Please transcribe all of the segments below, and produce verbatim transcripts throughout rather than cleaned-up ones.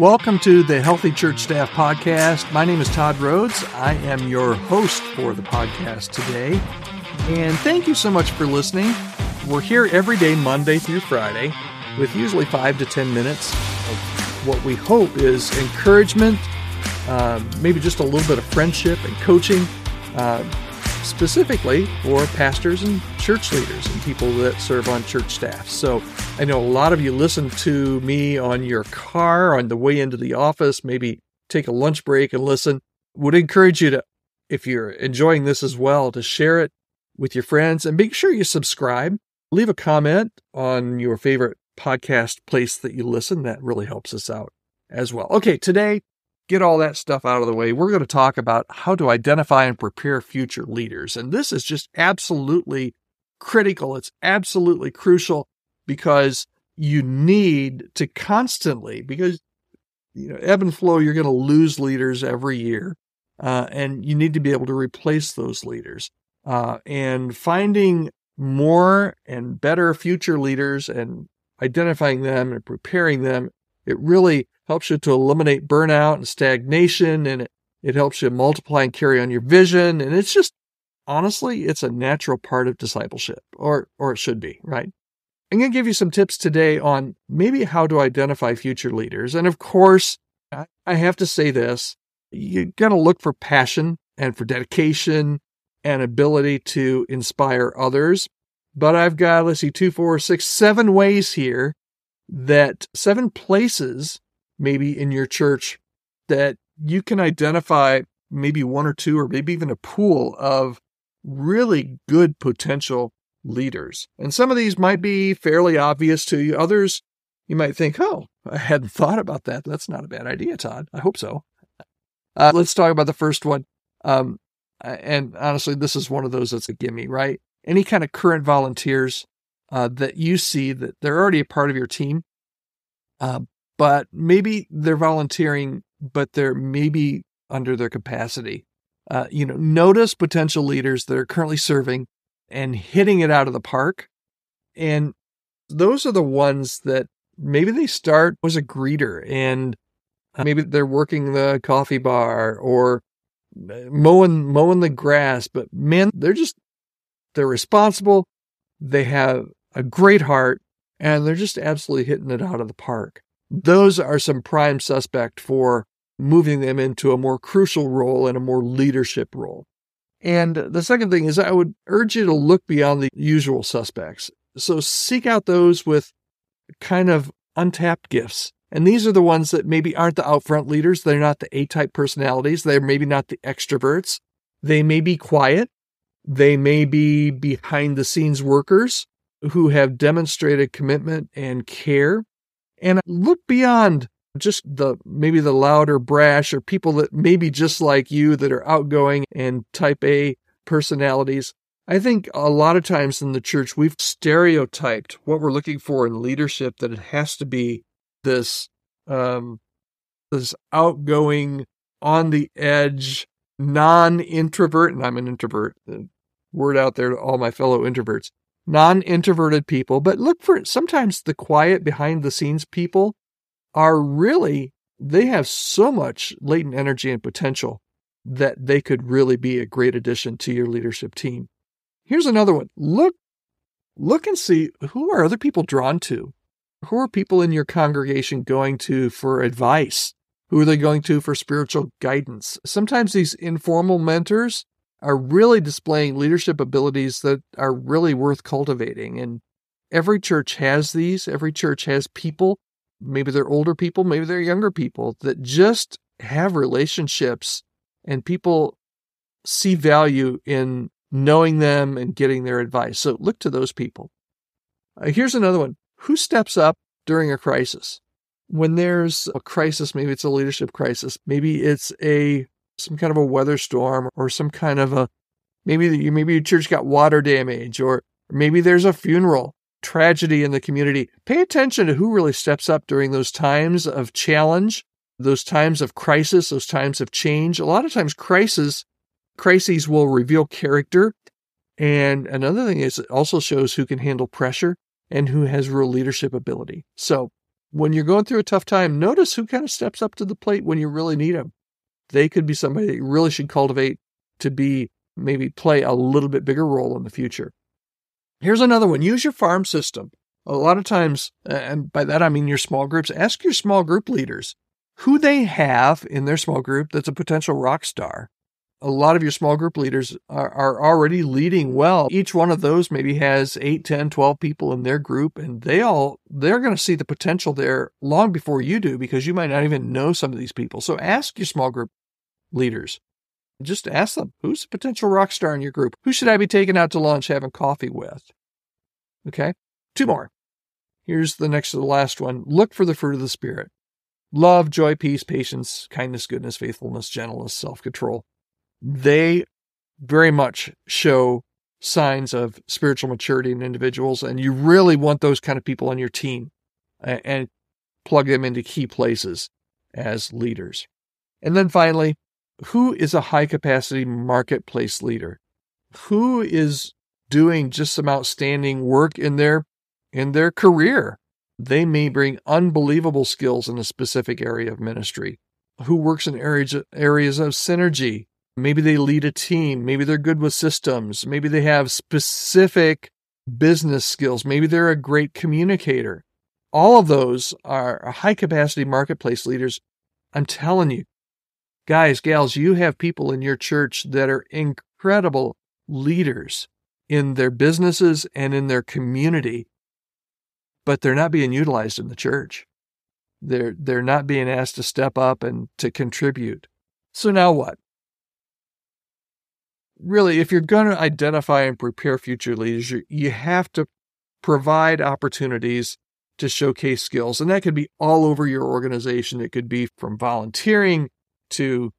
Welcome to the Healthy Church Staff Podcast. My name is Todd Rhodes. I am your host for the podcast today. And thank you so much for listening. We're here every day, Monday through Friday, with usually five to ten minutes of what we hope is encouragement, uh, maybe just a little bit of friendship and coaching, uh, specifically for pastors and church leaders and people that serve on church staff. So I know a lot of you listen to me on your car, on the way into the office, maybe take a lunch break and listen. Would encourage you to, if you're enjoying this as well, to share it with your friends and make sure you subscribe. Leave a comment on your favorite podcast place that you listen. That really helps us out as well. Okay, today, get all that stuff out of the way. We're going to talk about how to identify and prepare future leaders. And this is just absolutely critical. It's absolutely crucial because you need to constantly, because you know, ebb and flow, you're going to lose leaders every year. Uh, and you need to be able to replace those leaders. Uh, and finding more and better future leaders and identifying them and preparing them, it really helps you to eliminate burnout and stagnation, and it, it helps you multiply and carry on your vision. And it's just, honestly, it's a natural part of discipleship, or or it should be, right? I'm going to give you some tips today on maybe how to identify future leaders. And of course, I, I have to say this, you're going to look for passion and for dedication and ability to inspire others. But I've got, let's see, two, four, six, seven ways here that seven places maybe in your church that you can identify maybe one or two or maybe even a pool of really good potential leaders. And some of these might be fairly obvious to you. Others, you might think, oh, I hadn't thought about that. That's not a bad idea, Todd. I hope so. Uh, let's talk about the first one. Um, and honestly, this is one of those that's a gimme, right? Any kind of current volunteers uh, that you see that they're already a part of your team, uh, but maybe they're volunteering, but they're maybe under their capacity. Uh, you know, notice potential leaders that are currently serving and hitting it out of the park. And those are the ones that maybe they start as a greeter, and maybe they're working the coffee bar or mowing mowing the grass. But man, they're just, they're responsible. They have a great heart, and they're just absolutely hitting it out of the park. Those are some prime suspect for moving them into a more crucial role and a more leadership role. And the second thing is I would urge you to look beyond the usual suspects. So seek out those with kind of untapped gifts. And these are the ones that maybe aren't the out front leaders. They're not the A-type personalities. They're maybe not the extroverts. They may be quiet. They may be behind the scenes workers who have demonstrated commitment and care. And look beyond just the maybe the loud or brash or people that maybe just like you that are outgoing and type A personalities. I think a lot of times in the church, we've stereotyped what we're looking for in leadership, that it has to be this, um, this outgoing, on the edge, non-introvert, and I'm an introvert, word out there to all my fellow introverts. Non-introverted people, but look for it. Sometimes the quiet behind-the-scenes people are really, they have so much latent energy and potential that they could really be a great addition to your leadership team. Here's another one. Look, look and see, who are other people drawn to? Who are people in your congregation going to for advice? Who are they going to for spiritual guidance? Sometimes these informal mentors are really displaying leadership abilities that are really worth cultivating. And every church has these. Every church has people. Maybe they're older people, maybe they're younger people that just have relationships, and people see value in knowing them and getting their advice. So look to those people. Uh, here's another one. Who steps up during a crisis? When there's a crisis, maybe it's a leadership crisis, maybe it's a some kind of a weather storm, or some kind of a, maybe the, maybe your church got water damage, or maybe there's a funeral tragedy in the community. Pay attention to who really steps up during those times of challenge, those times of crisis, those times of change. A lot of times crises, crises will reveal character. And another thing is it also shows who can handle pressure and who has real leadership ability. So when you're going through a tough time, notice who kind of steps up to the plate when you really need them. They could be somebody that you really should cultivate to be, maybe play a little bit bigger role in the future. Here's another one. Use your farm system. A lot of times, and by that I mean your small groups, ask your small group leaders who they have in their small group that's a potential rock star. A lot of your small group leaders are, are already leading well. Each one of those maybe has eight, ten, twelve people in their group, and they all, they're going to see the potential there long before you do, because you might not even know some of these people. So ask your small group leaders. Just ask them, who's the potential rock star in your group? Who should I be taking out to lunch, having coffee with? Okay, two more. Here's the next to the last one. Look for the fruit of the Spirit. Love, joy, peace, patience, kindness, goodness, faithfulness, gentleness, self-control. They very much show signs of spiritual maturity in individuals, and you really want those kind of people on your team and plug them into key places as leaders. And then finally, who is a high-capacity marketplace leader? Who is doing just some outstanding work in their in their career? They may bring unbelievable skills in a specific area of ministry. Who works in areas areas of synergy? Maybe they lead a team. Maybe they're good with systems. Maybe they have specific business skills. Maybe they're a great communicator. All of those are high-capacity marketplace leaders. I'm telling you, guys, gals, you have people in your church that are incredible leaders in their businesses and in their community, but they're not being utilized in the church. They're, they're not being asked to step up and to contribute. So now what? Really, if you're going to identify and prepare future leaders, you, you have to provide opportunities to showcase skills. And that could be all over your organization. It could be from volunteering to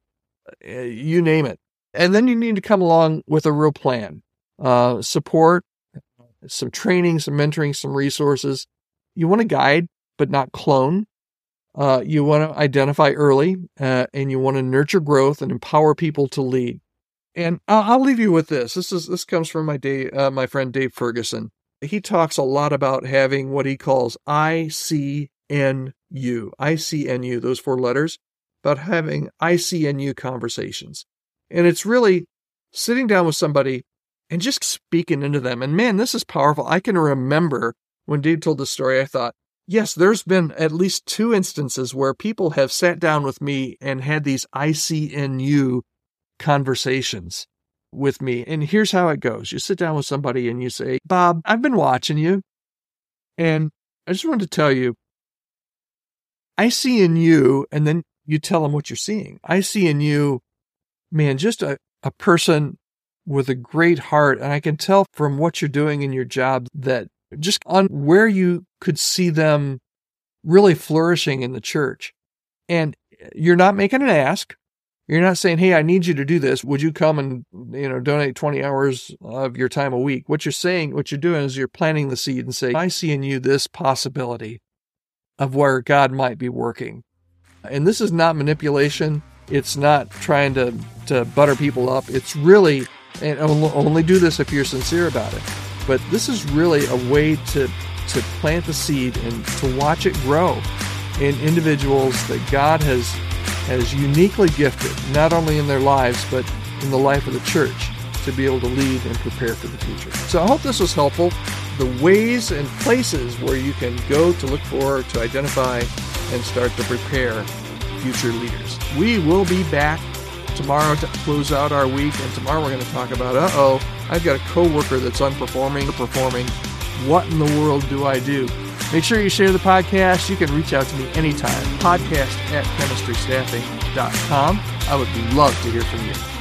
uh, you name it. And then you need to come along with a real plan, uh, support, some training, some mentoring, some resources. You want to guide, but not clone. Uh, you want to identify early, uh, and you want to nurture growth and empower people to lead. And I'll, I'll leave you with this. This is this comes from my day, uh, my friend Dave Ferguson. He talks a lot about having what he calls I C N U, I C N U, those four letters, about having I C N U conversations. And it's really sitting down with somebody and just speaking into them. And man, this is powerful. I can remember when Dave told the story, I thought, yes, there's been at least two instances where people have sat down with me and had these I C N U conversations with me. And here's how it goes. You sit down with somebody and you say, Bob, I've been watching you. And I just wanted to tell you, I see in you, and then you tell them what you're seeing. I see in you, man, just a, a person with a great heart. And I can tell from what you're doing in your job that just on where you could see them really flourishing in the church. And you're not making an ask. You're not saying, hey, I need you to do this. Would you come and, you know, donate twenty hours of your time a week? What you're saying, what you're doing is you're planting the seed and say, I see in you this possibility of where God might be working. And this is not manipulation. It's not trying to, to butter people up. It's really, and only do this if you're sincere about it. But this is really a way to, to plant the seed and to watch it grow in individuals that God has as uniquely gifted, not only in their lives, but in the life of the church, to be able to lead and prepare for the future. So I hope this was helpful. The ways and places where you can go to look for, to identify, and start to prepare future leaders. We will be back tomorrow to close out our week, and tomorrow we're going to talk about, uh-oh, I've got a coworker that's unperforming or performing. What in the world do I do? Make sure you share the podcast. You can reach out to me anytime, podcast at chemistry staffing dot com. I would love to hear from you.